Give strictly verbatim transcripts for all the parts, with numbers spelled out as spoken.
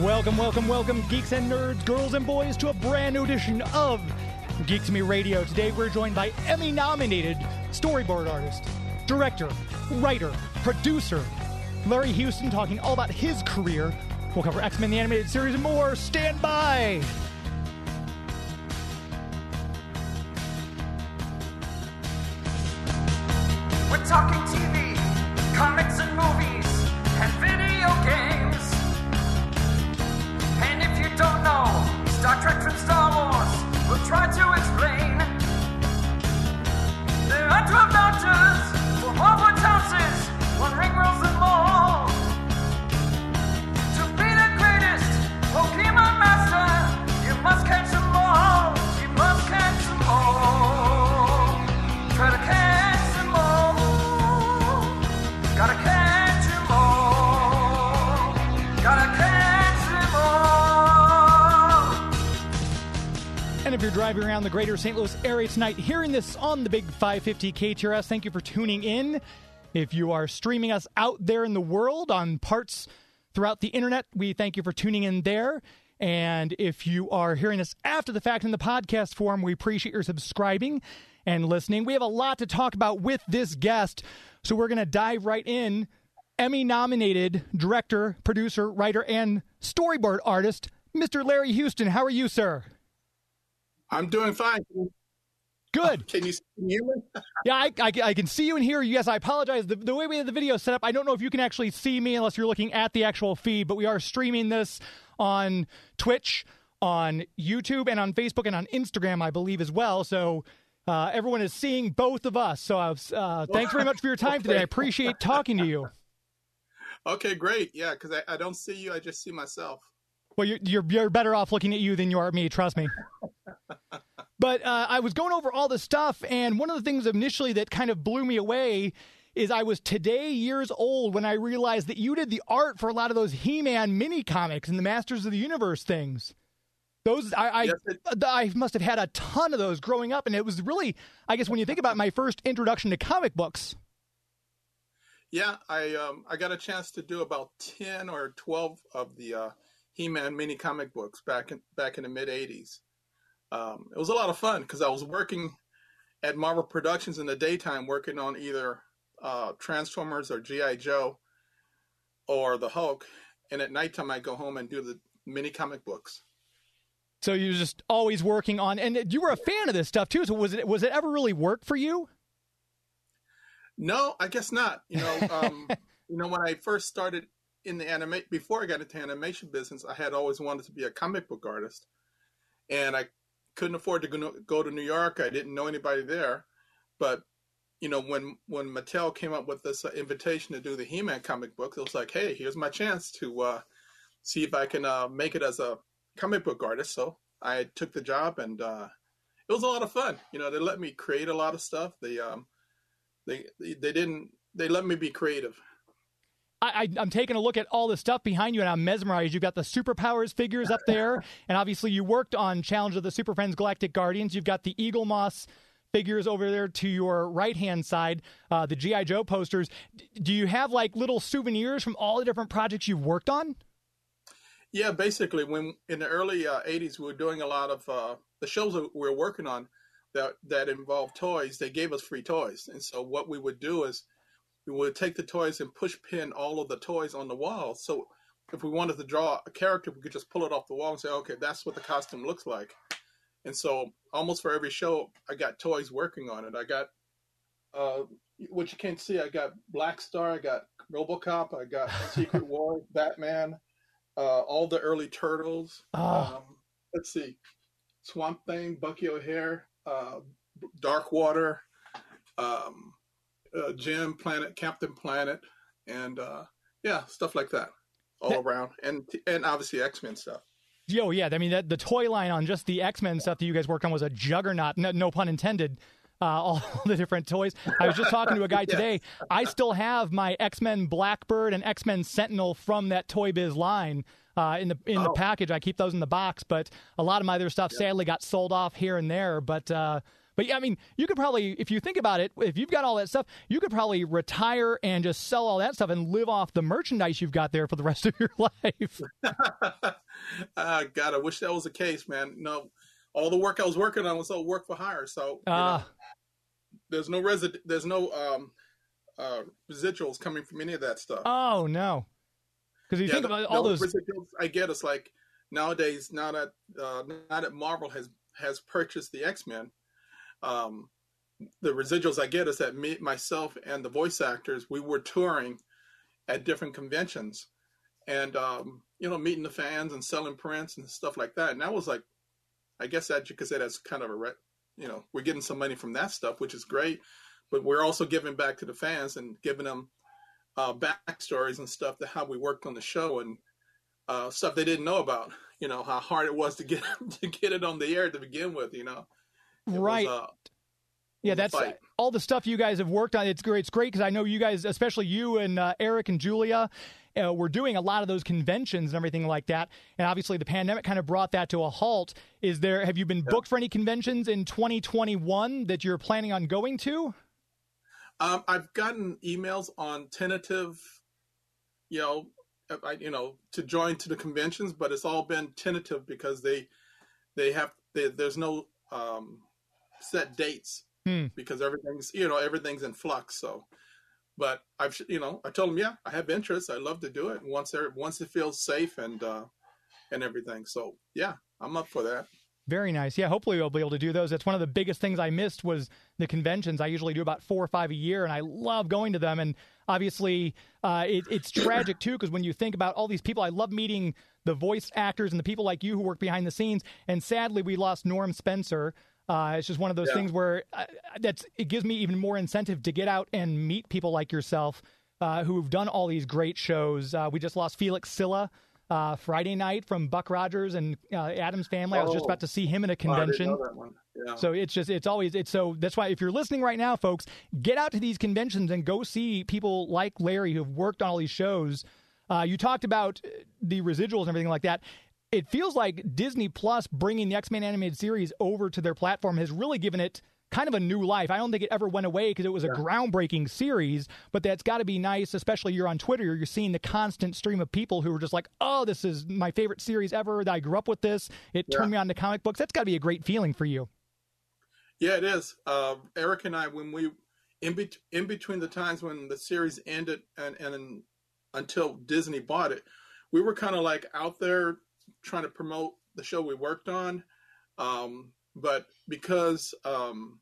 Welcome, welcome, welcome, geeks and nerds, girls and boys, to a brand new edition of Geek to Me Radio. Today we're joined by Emmy-nominated storyboard artist, director, writer, producer, Larry Houston, talking all about his career. We'll cover X-Men the Animated Series and more. Stand by! We're talking T V, comics and movies, and video games. And if you don't know Star Trek from Star Wars, we'll try to explain. There are twelve doctors for Hogwarts houses, one ring rules them all. To be the greatest Pokemon master, you must catch them all. You must catch them all. Try to catch them all. Gotta catch them all. Gotta catch them all. And if you're driving around the greater Saint Louis area tonight, hearing this on the big five fifty K T R S, thank you for tuning in. If you are streaming us out there in the world on parts throughout the internet, we thank you for tuning in there. And if you are hearing us after the fact in the podcast form, we appreciate your subscribing and listening. We have a lot to talk about with this guest, so we're going to dive right in. Emmy-nominated director, producer, writer, and storyboard artist, Mister Larry Houston. How are you, sir? I'm doing fine. Good. Uh, can you see you? yeah, I, I, I can see you and hear you. Yes, I apologize. The, the way we had the video set up, I don't know if you can actually see me unless you're looking at the actual feed, but we are streaming this on Twitch, on YouTube, and on Facebook, and on Instagram, I believe, as well. So uh, everyone is seeing both of us. So I was, uh, thanks very much for your time today. I appreciate talking to you. Okay, great. Yeah, because I, I don't see you. I just see myself. Well, you're, you're, you're better off looking at you than you are at me. Trust me. But uh, I was going over all this stuff, and one of the things initially that kind of blew me away is I was today years old when I realized that you did the art for a lot of those He-Man mini-comics and the Masters of the Universe things. Those I, I, yes, it, I must have had a ton of those growing up, and it was really, I guess when you think about it, my first introduction to comic books. Yeah, I um, I got a chance to do about ten or twelve of the uh, He-Man mini-comic books back in, back in the mid-eighties. Um, it was a lot of fun because I was working at Marvel Productions in the daytime, working on either uh, Transformers or G I. Joe or the Hulk. And at nighttime, I go home and do the mini comic books. So you're just always working on, and you were a fan of this stuff too. So was it was it ever really work for you? No, I guess not. You know, um, you know, when I first started in the anime, before I got into animation business, I had always wanted to be a comic book artist, and I couldn't afford to go to New York. I didn't know anybody there. But, you know, when, when Mattel came up with this invitation to do the He-Man comic book, it was like, hey, here's my chance to uh, see if I can uh, make it as a comic book artist. So I took the job, and uh, it was a lot of fun. You know, they let me create a lot of stuff. They, um, they, they didn't, they let me be creative. I, I'm taking a look at all the stuff behind you, and I'm mesmerized. You've got the Superpowers figures up there, and obviously you worked on Challenge of the Super Friends Galactic Guardians. You've got the Eagle Moss figures over there to your right-hand side, uh, the G I. Joe posters. D- do you have, like, little souvenirs from all the different projects you've worked on? Yeah, basically. When in the early uh, eighties, we were doing a lot of uh, the shows that we were working on that, that involved toys. They gave us free toys, and so what we would do is we would take the toys and push pin all of the toys on the wall. So if we wanted to draw a character, we could just pull it off the wall and say, okay, that's what the costume looks like. And so almost for every show, I got toys working on it. I got, uh, what you can't see, I got Black Star, I got RoboCop, I got Secret War, Batman, uh, all the early Turtles. Oh. Um, let's see, Swamp Thing, Bucky O'Hare, uh, Dark Water, um, Uh, Jim, Planet, Captain Planet, and uh, yeah, stuff like that all that, around, and and obviously X-Men stuff. Yo, yeah, I mean that the toy line on just the X-Men stuff that you guys worked on was a juggernaut. No, no pun intended. uh, all the different toys. I was just talking to a guy today. Yeah. I still have my X-Men Blackbird and X-Men Sentinel from that Toy Biz line uh, in the in oh. the package. I keep those in the box, but a lot of my other stuff yep. sadly got sold off here and there. But uh, but yeah, I mean, you could probably, if you think about it, if you've got all that stuff, you could probably retire and just sell all that stuff and live off the merchandise you've got there for the rest of your life. uh, God, I wish that was the case, man. No. All the work I was working on was all work for hire, so uh, know, there's no resi there's no um, uh, residuals coming from any of that stuff. Oh no, because you yeah, think the, about all the those residuals I get is like nowadays. Now that uh, now that Marvel has has purchased the X-Men, um, the residuals I get is that me, myself, and the voice actors, we were touring at different conventions, and um, you know, meeting the fans and selling prints and stuff like that. And that was like, I guess that you could say that's kind of a, you know, we're getting some money from that stuff, which is great, but we're also giving back to the fans and giving them uh, backstories and stuff to how we worked on the show and uh, stuff they didn't know about. You know, how hard it was to get to get it on the air to begin with. You know, it right? Was, uh, yeah, that's uh, all the stuff you guys have worked on. It's great. It's great because I know you guys, especially you and uh, Eric and Julia. Uh, we're doing a lot of those conventions and everything like that, and obviously the pandemic kind of brought that to a halt. Is there, have you been yeah. booked for any conventions in twenty twenty-one that you're planning on going to? Um, I've gotten emails on tentative, you know, I, you know, to join to the conventions, but it's all been tentative because they, they have, they, there's no um, set dates hmm. because everything's, you know, everything's in flux. So. But I've, you know, I told them, yeah, I have interest. I love to do it once there, once it feels safe and uh, and everything. So yeah, I'm up for that. Very nice. Yeah, hopefully we'll be able to do those. That's one of the biggest things I missed was the conventions. I usually do about four or five a year, and I love going to them. And obviously, uh, it, it's tragic too, because when you think about all these people, I love meeting the voice actors and the people like you who work behind the scenes. And sadly, we lost Norm Spencer. Uh, it's just one of those yeah. things where uh, that's it gives me even more incentive to get out and meet people like yourself uh, who have done all these great shows. Uh, we just lost Felix Silla uh, Friday night from Buck Rogers and uh, Adam's Family. Oh. I was just about to see him in a convention. Oh, I didn't know that one. Yeah. So it's just it's always it's so that's why if you're listening right now, folks, get out to these conventions and go see people like Larry who've worked on all these shows. Uh, you talked about the residuals and everything like that. It feels like Disney Plus bringing the X-Men animated series over to their platform has really given it kind of a new life. I don't think it ever went away because it was a yeah. groundbreaking series, but that's got to be nice, especially you're on Twitter. You're seeing the constant stream of people who are just like, oh, this is my favorite series ever. I grew up with this. It yeah. turned me on to comic books. That's got to be a great feeling for you. Yeah, it is. Uh, Eric and I, when we, in, be in between the times when the series ended and, and, and until Disney bought it, we were kind of like out there trying to promote the show we worked on, um, but because um,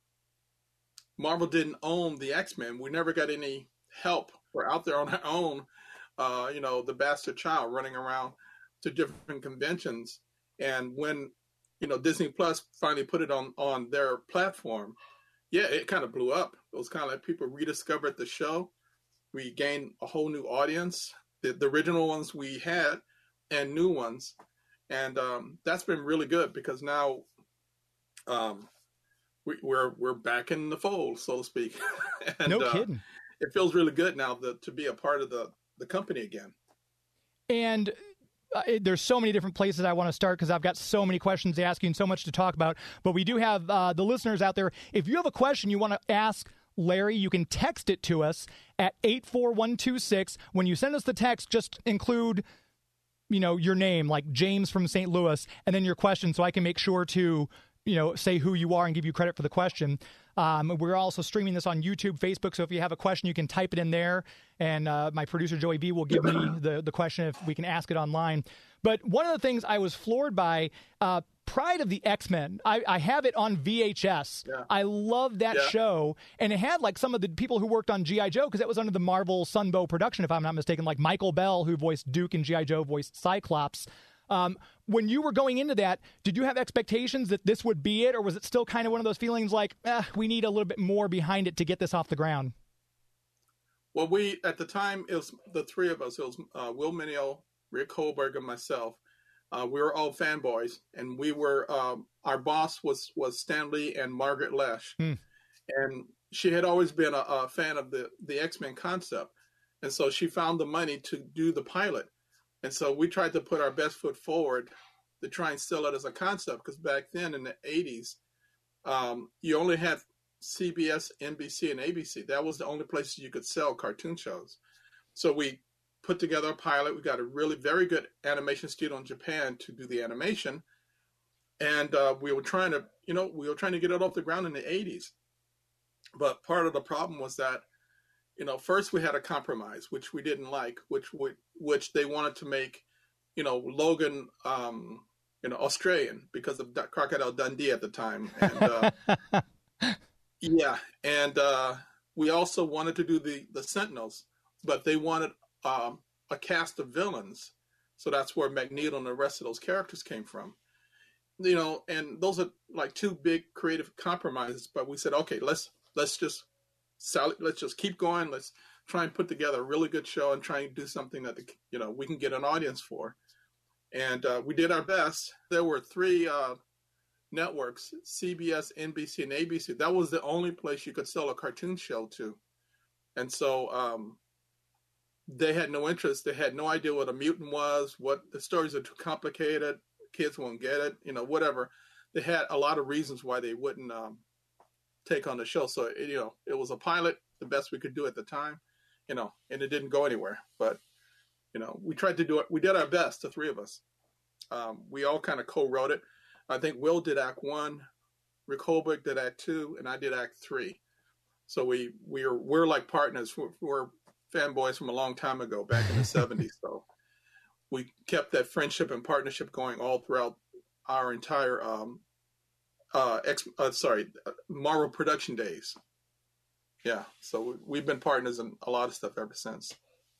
Marvel didn't own the X-Men, we never got any help. We're out there on our own, uh, you know, the bastard child running around to different conventions. And when, you know, Disney Plus finally put it on, on their platform, yeah, it kind of blew up. It was kind of like people rediscovered the show. We gained a whole new audience, the, the original ones we had and new ones. And um, that's been really good because now um, we, we're we're back in the fold, so to speak. and, no kidding. Uh, it feels really good now that, to be a part of the, the company again. And uh, it, there's so many different places I want to start because I've got so many questions to ask you and so much to talk about. But we do have uh, the listeners out there. If you have a question you want to ask Larry, you can text it to us at eight four one two six. When you send us the text, just include, you know, your name, like James from Saint Louis, and then your question, so I can make sure to, you know, say who you are and give you credit for the question. Um, we're also streaming this on YouTube, Facebook, so if you have a question, you can type it in there, and uh, my producer, Joey B, will give me the, the question if we can ask it online. But one of the things I was floored by, uh, Pride of the X-Men, I, I have it on V H S. Yeah. I love that yeah. show, and it had like some of the people who worked on G I Joe, because that was under the Marvel Sunbow production, if I'm not mistaken, like Michael Bell, who voiced Duke and G I Joe, voiced Cyclops. Um, when you were going into that, did you have expectations that this would be it, or was it still kind of one of those feelings like, eh, we need a little bit more behind it to get this off the ground? Well, we, at the time, it was the three of us. It was uh, Will Mineo, Rick Hoberg, and myself. Uh, we were all fanboys, and we were, um, our boss was, was Stan Lee and Margaret Lesh. Mm. And she had always been a, a fan of the, the X-Men concept. And so she found the money to do the pilot. And so we tried to put our best foot forward to try and sell it as a concept. Because back then in the eighties, um, you only had C B S, N B C, and A B C. That was the only places you could sell cartoon shows. So we put together a pilot. We got a really very good animation studio in Japan to do the animation. And uh, we were trying to, you know, we were trying to get it off the ground in the eighties. But part of the problem was that, you know, first we had a compromise, which we didn't like, which we, which they wanted to make, you know, Logan, um, you know, Australian because of D- Crocodile Dundee at the time. And, uh, yeah. And uh, we also wanted to do the, the Sentinels, but they wanted um, a cast of villains. So that's where Magneto and the rest of those characters came from. You know, and those are like two big creative compromises, but we said, okay, let's, let's just sell it. Let's just keep going. Let's try and put together a really good show and try and do something that, the, you know, we can get an audience for. And uh, we did our best. There were three uh, networks, C B S, N B C, and A B C. That was the only place you could sell a cartoon show to. And so um, they had no interest. They had no idea what a mutant was, what the stories are too complicated. Kids won't get it, you know, whatever. They had a lot of reasons why they wouldn't um, take on the show. So, it, you know, it was a pilot, the best we could do at the time, you know, and it didn't go anywhere. But, you know, we tried to do it. We did our best, the three of us. Um, we all kind of co-wrote it. I think Will did act one, Rick Hoberg did act two, and I did act three. So we, we are, we're like partners. We're, we're fanboys from a long time ago, back in the seventies. So we kept that friendship and partnership going all throughout our entire um, uh, ex- uh, sorry, Marvel production days. Yeah, so we, we've been partners in a lot of stuff ever since.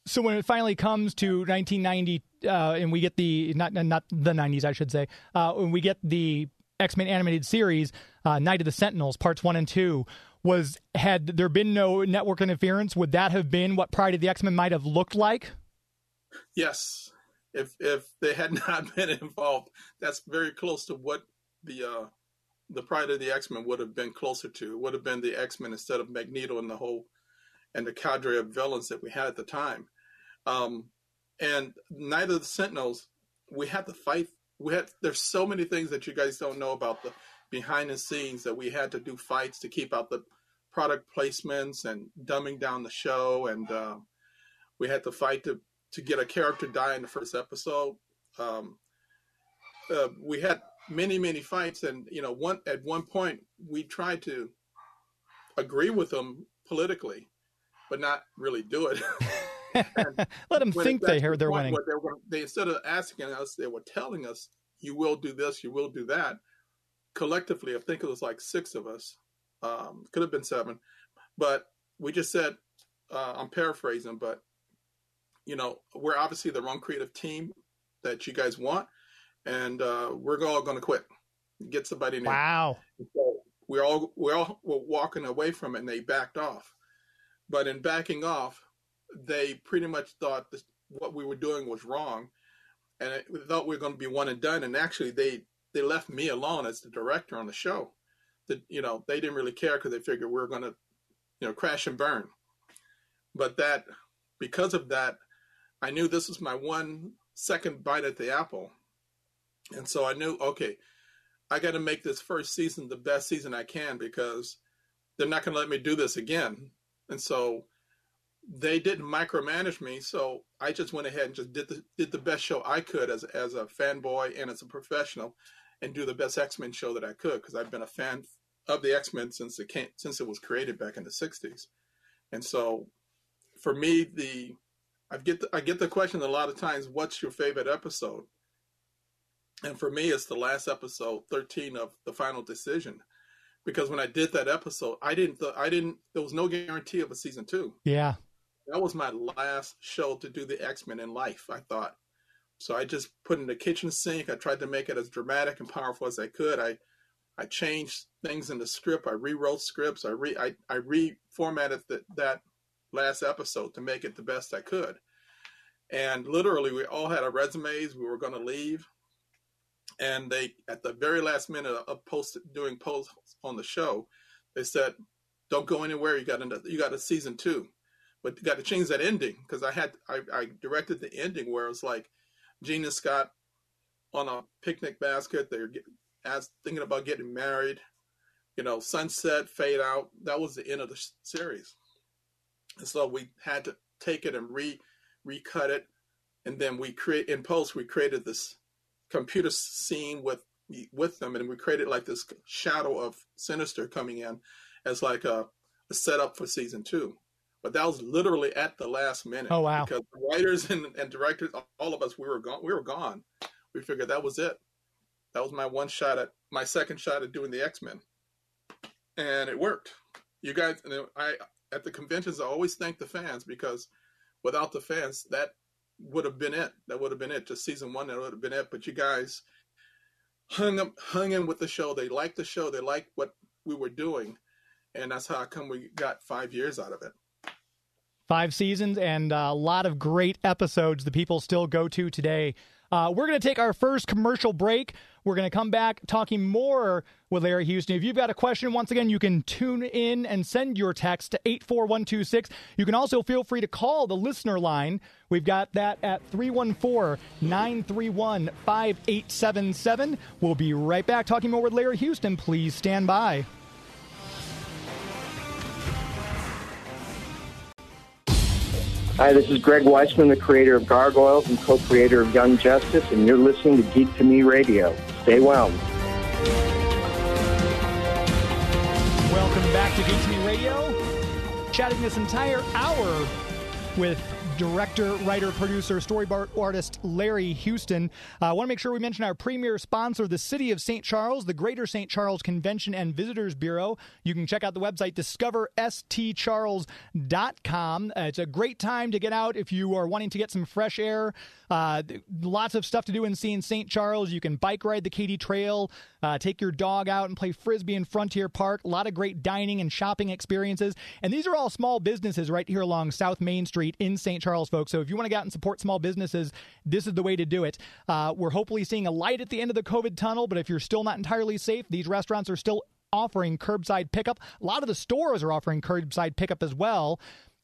So when it finally comes to nineteen ninety, uh, and we get the not not the nineties, I should say, uh, when we get the X-Men animated series, uh, Night of the Sentinels, parts one and two. Was had there been no network interference, would that have been what Pride of the X-Men might have looked like? Yes. If if they had not been involved, that's very close to what the uh, the Pride of the X-Men would have been closer to. It would have been the X-Men instead of Magneto and the whole and the cadre of villains that we had at the time. Um, and Night of the Sentinels, we had to fight. We had there's so many things that you guys don't know about the behind the scenes that we had to do fights to keep out the product placements and dumbing down the show, and uh, we had to fight to. to get a character die in the first episode. Um, uh, we had many, many fights. And, you know, one at one point we tried to agree with them politically, but not really do it. Let them think they heard they're winning. They, were, they instead of asking us, they were telling us, you will do this, you will do that. Collectively, I think it was like six of us. Um, could have been seven. But we just said, uh, I'm paraphrasing, but you know, we're obviously the wrong creative team that you guys want, and uh, we're all going to quit. Get somebody new. Wow. So we all we all were walking away from it, and they backed off. But in backing off, they pretty much thought this, what we were doing was wrong, and it, we thought we were going to be one and done. And actually, they they left me alone as the director on the show. That you know, they didn't really care because they figured we were going to, you know, crash and burn. But that because of that. I knew this was my one second bite at the apple. And so I knew, okay, I got to make this first season the best season I can because they're not going to let me do this again. And so they didn't micromanage me. So I just went ahead and just did the, did the best show I could as, as a fanboy and as a professional and do the best X-Men show that I could because I've been a fan of the X-Men since it, came, since it was created back in the sixties. And so for me, the... I get the, I get the question a lot of times, what's your favorite episode? And for me, it's the last episode, thirteen of The Final Decision, because when I did that episode, I didn't th- I didn't there was no guarantee of a season two. Yeah, that was my last show to do the X-Men in life, I thought. So I just put in the kitchen sink. I tried to make it as dramatic and powerful as I could. I I changed things in the script. I rewrote scripts. I re I, I reformatted the, that. last episode to make it the best I could. And literally we all had our resumes. We were going to leave. And they, at the very last minute of post, doing polls on the show, they said, Don't go anywhere. You got another, you got a season two, but you got to change that ending. Cause I had, I, I directed the ending where it was like Gina Scott on a picnic basket. They're as thinking about getting married, you know, sunset, fade out. That was the end of the series. And so we had to take it and re recut it. And then we create in post, we created this computer scene with, with them. And we created like this shadow of Sinister coming in as like a, a setup for season two. But that was literally at the last minute. Oh, wow. Because the writers and, and directors, all of us, we were gone. We were gone. We figured that was it. That was my one shot at my second shot at doing the X-Men. And it worked. You guys, I, at the conventions, I always thank the fans, because without the fans, that would have been it. That would have been it. Just season one, that would have been it. But you guys hung up, hung in with the show. They liked the show. They liked what we were doing. And that's how come we got five years out of it. Five seasons and a lot of great episodes that people still go to today. Uh, we're going to take our first commercial break. We're going to come back talking more with Larry Houston. If you've got a question, once again, you can tune in and send your text to eight four one two six. You can also feel free to call the listener line. We've got that at three one four, nine three one, five eight seven seven. We'll be right back talking more with Larry Houston. Please stand by. Hi, this is Greg Weisman, the creator of Gargoyles and co-creator of Young Justice, and you're listening to Geek to Me Radio. Stay well. Welcome back to Geek to Me Radio. Chatting this entire hour with director, writer, producer, storyboard artist Larry Houston. Uh, I want to make sure we mention our premier sponsor, the City of Saint Charles, the Greater Saint Charles Convention and Visitors Bureau. You can check out the website, discover s t charles dot com. Uh, it's a great time to get out if you are wanting to get some fresh air. Uh, lots of stuff to do in seeing Saint Charles. You can bike ride the Katy Trail, uh, take your dog out and play Frisbee in Frontier Park. A lot of great dining and shopping experiences. And these are all small businesses right here along South Main Street in Saint Charles. Charles, folks. So if you want to get out and support small businesses, this is the way to do it. Uh, we're hopefully seeing a light at the end of the COVID tunnel, but if you're still not entirely safe, these restaurants are still offering curbside pickup. A lot of the stores are offering curbside pickup as well.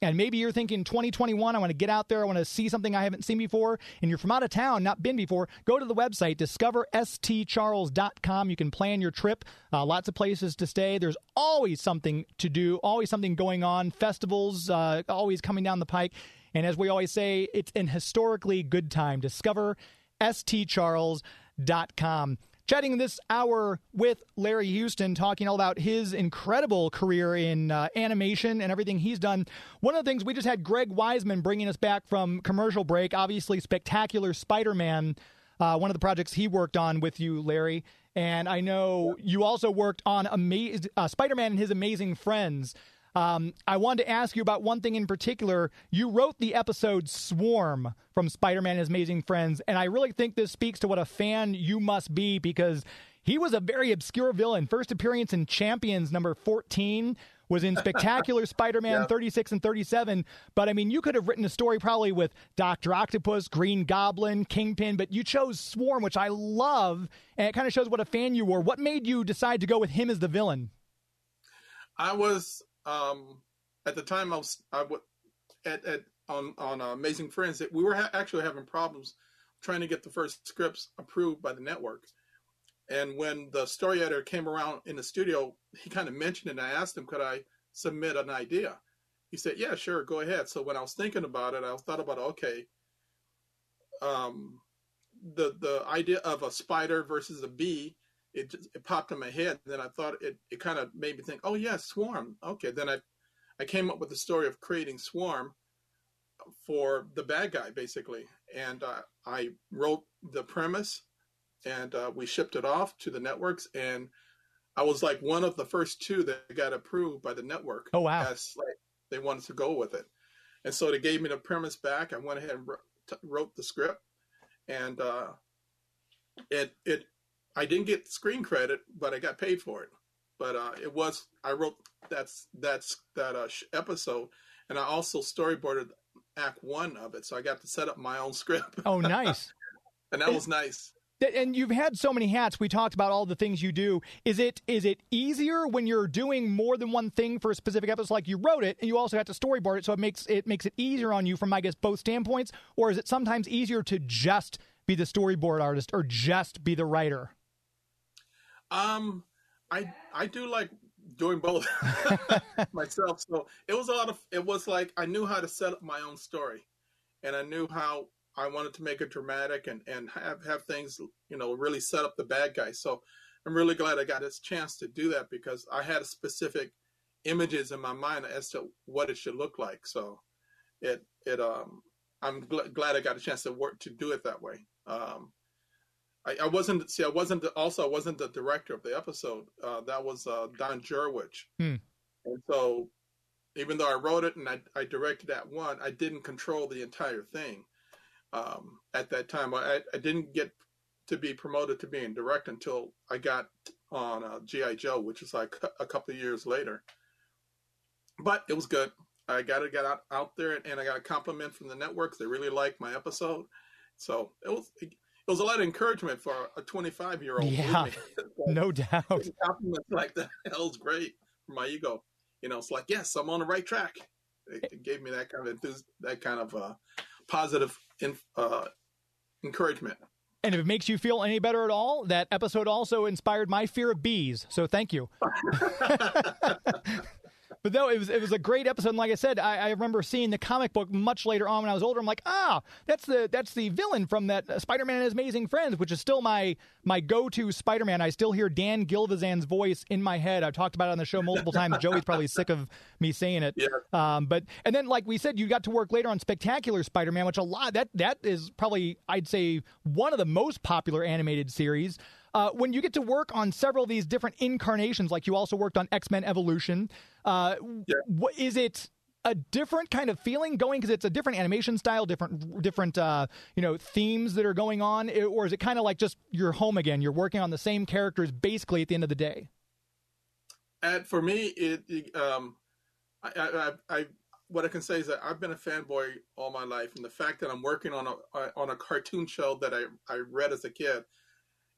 And maybe you're thinking twenty twenty-one, I want to get out there, I want to see something I haven't seen before, and you're from out of town, not been before, go to the website, discover s t charles dot com. You can plan your trip, uh, lots of places to stay. There's always something to do, always something going on, festivals uh, always coming down the pike. And as we always say, it's an historically good time. Discover s t charles dot com. Chatting this hour with Larry Houston, talking all about his incredible career in uh, animation and everything he's done. One of the things, we just had Greg Weisman bringing us back from commercial break, obviously Spectacular Spider-Man, uh, one of the projects he worked on with you, Larry. And I know you also worked on ama- uh, Spider-Man and His Amazing Friends. Um, I wanted to ask you about one thing in particular. You wrote the episode Swarm from Spider-Man and His Amazing Friends, and I really think this speaks to what a fan you must be, because he was a very obscure villain. First appearance in Champions number fourteen was in Spectacular Spider-Man yeah. thirty-six and thirty-seven. But, I mean, you could have written a story probably with Doctor Octopus, Green Goblin, Kingpin, but you chose Swarm, which I love, and it kind of shows what a fan you were. What made you decide to go with him as the villain? I was... Um, at the time I was, I w- at, at, on, on uh, Amazing Friends, that we were ha- actually having problems trying to get the first scripts approved by the network. And when the story editor came around in the studio, he kind of mentioned it, and I asked him, could I submit an idea? He said, yeah, sure, go ahead. So when I was thinking about it, I thought about, okay, um, the, the idea of a spider versus a bee, It, just, it popped in my head, and then I thought it, it kind of made me think, oh, yeah, Swarm. Okay, then I I came up with the story of creating Swarm for the bad guy, basically. And uh, I wrote the premise, and uh, we shipped it off to the networks, and I was like one of the first two that got approved by the network. Oh, wow. As, like, they wanted to go with it. And so they gave me the premise back. I went ahead and wrote the script, and uh, it it... I didn't get screen credit, but I got paid for it. But uh, it was, I wrote that's, that's, that uh, episode, and I also storyboarded act one of it. So I got to set up my own script. Oh, nice. And that it, was nice. and you've had so many hats. We talked about all the things you do. Is it is it easier when you're doing more than one thing for a specific episode? Like you wrote it, and you also have to storyboard it, so it makes it makes it easier on you from, I guess, both standpoints. Or is it sometimes easier to just be the storyboard artist or just be the writer? Um, I I do like doing both myself. So it was a lot of. It was like I knew how to set up my own story, and I knew how I wanted to make it dramatic and, and have, have things, you know, really set up the bad guy. So I'm really glad I got this chance to do that because I had specific images in my mind as to what it should look like. So it, it, um, I'm gl- glad I got a chance to work, to do it that way. Um, I, I wasn't, see, I wasn't, also I wasn't the director of the episode. Uh, that was, uh, Don Jurwich. Hmm. And so even though I wrote it and I, I directed that one, I didn't control the entire thing. Um, at that time, I, I didn't get to be promoted to being direct until I got on uh, G I Joe, which was like a couple of years later. But it was good. I got to get out, out there, and I got a compliment from the networks. They really liked my episode. So it was it, it was a lot of encouragement for a twenty-five-year-old. Yeah, no doubt. Compliments like that, that was great for my ego. You know, it's like, yes, I'm on the right track. It, it gave me that kind of enthus- that kind of uh, positive In, uh, encouragement. And if it makes you feel any better at all, that episode also inspired my fear of bees. So thank you. But no, it was, it was a great episode. And like I said, I, I remember seeing the comic book much later on when I was older. I'm like, ah, that's the that's the villain from that uh, Spider-Man and His Amazing Friends, which is still my my go-to Spider-Man. I still hear Dan Gilvezan's voice in my head. I've talked about it on the show multiple times. Joey's probably sick of me saying it. Yeah. Um, but and then, like we said, you got to work later on Spectacular Spider-Man, which a lot that that is probably, I'd say, one of the most popular animated series. Uh, when you get to work on several of these different incarnations, like you also worked on X-Men Evolution, uh, yeah. wh- is it a different kind of feeling going? Because it's a different animation style, different different uh, you know, themes that are going on, it, or is it kind of like just you're home again? You're working on the same characters basically at the end of the day. And for me, it, it um, I, I, I, I what I can say is that I've been a fanboy all my life, and the fact that I'm working on a on a cartoon show that I, I read as a kid.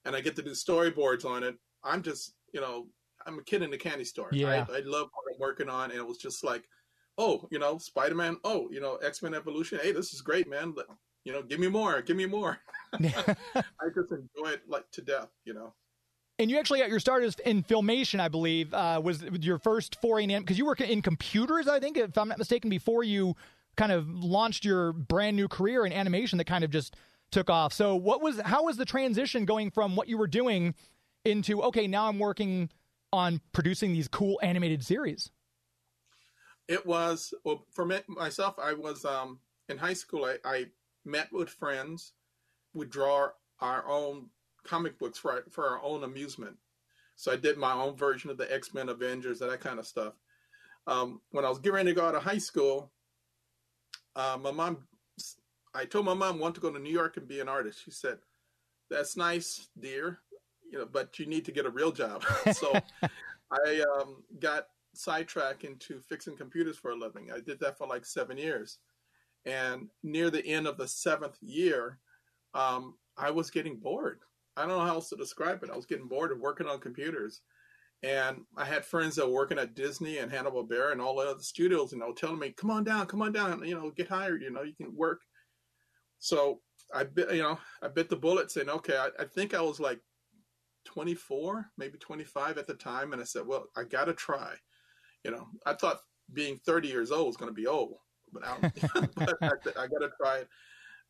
And I get to do storyboards on it. I'm just, you know, I'm a kid in a candy store. Yeah. Right? I love what I'm working on. And it was just like, oh, you know, Spider-Man. Oh, you know, X-Men Evolution. Hey, this is great, man. You know, give me more. Give me more. I just enjoy it like to death, you know. And you actually got your start in Filmation, I believe, uh, was your first foray in, because you were in computers, I think, if I'm not mistaken, before you kind of launched your brand new career in animation that kind of just took off. So what was, how was the transition going from what you were doing into, okay, now I'm working on producing these cool animated series? It was, well, for me, myself, I was, um, in high school, I, I met with friends, would draw our own comic books for our, for our own amusement. So I did my own version of the X-Men, Avengers, and that kind of stuff. Um, when I was getting ready to go out of high school, uh, my mom I told my mom I want to go to New York and be an artist. She said, "That's nice, dear, you know, but you need to get a real job." So I um, got sidetracked into fixing computers for a living. I did that for like seven years, and near the end of the seventh year, um, I was getting bored. I don't know how else to describe it. I was getting bored of working on computers, and I had friends that were working at Disney and Hanna-Barbera and all the other studios, and they were telling me, "Come on down, come on down, you know, get hired, you know, you can work." So I bit, you know, I bit the bullet saying, okay, I, I think I was like twenty-four, maybe twenty-five at the time. And I said, well, I got to try. You know, I thought being thirty years old was going to be old, but, I, but I, I got to try it.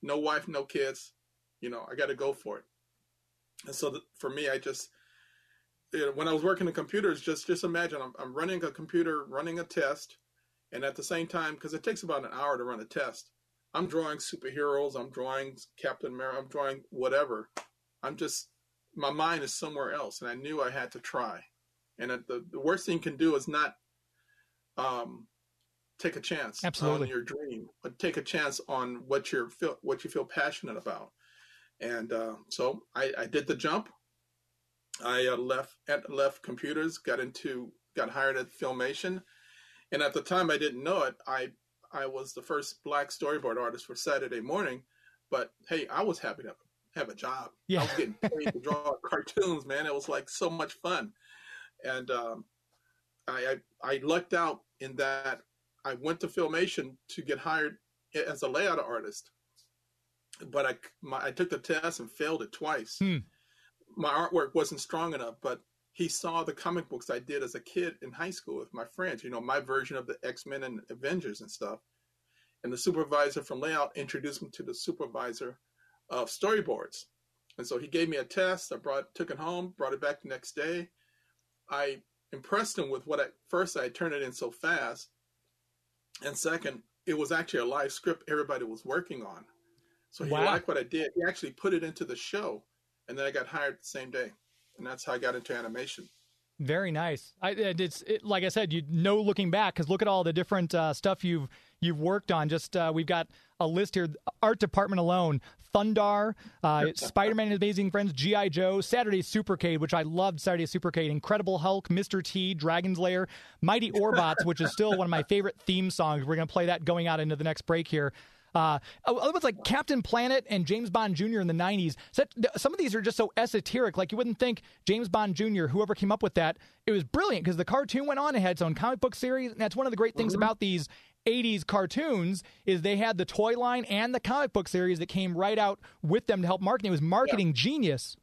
No wife, no kids, you know, I got to go for it. And so the, for me, I just, you know, when I was working in computers, just, just imagine I'm, I'm running a computer, running a test. And at the same time, because it takes about an hour to run a test. I'm drawing superheroes. I'm drawing Captain America. I'm drawing whatever. I'm just, my mind is somewhere else. And I knew I had to try. And the, the worst thing you can do is not um, take a chance Absolutely. on your dream, but take a chance on what you're feel, what you feel passionate about. And uh, so I, I did the jump. I uh, left left computers, got into, got hired at Filmation. And at the time I didn't know it. I, I was the first black storyboard artist for Saturday Morning, but hey, I was happy to have a job. Yeah. I was getting paid to draw cartoons, man. It was like so much fun. And um, I, I I lucked out in that I went to Filmation to get hired as a layout artist. But I, my, I took the test and failed it twice. Hmm. My artwork wasn't strong enough, but he saw the comic books I did as a kid in high school with my friends, you know, my version of the X-Men and Avengers and stuff. And the supervisor from layout introduced me to the supervisor of storyboards. And so he gave me a test. I brought, took it home, brought it back the next day. I impressed him with what at first I turned it in so fast. And second, it was actually a live script everybody was working on. So he wow. liked what I did. He actually put it into the show. And then I got hired the same day. And that's how I got into animation. Very nice. I, it's it, like I said, you know, looking back, because look at all the different uh, stuff you've you've worked on. Just uh, we've got a list here: art department alone, Thundar, uh, Spider-Man and His Amazing Friends, G I. Joe, Saturday Supercade, which I loved. Saturday Supercade, Incredible Hulk, Mister T, Dragon's Lair, Mighty Orbots, which is still one of my favorite theme songs. We're gonna play that going out into the next break here. Uh, other ones like Captain Planet and James Bond Junior in the nineties. Some of these are just so esoteric. Like, you wouldn't think James Bond Junior, whoever came up with that, it was brilliant because the cartoon went on and had its own comic book series. And that's one of the great things about these eighties cartoons is they had the toy line and the comic book series that came right out with them to help marketing. It was marketing yeah. genius.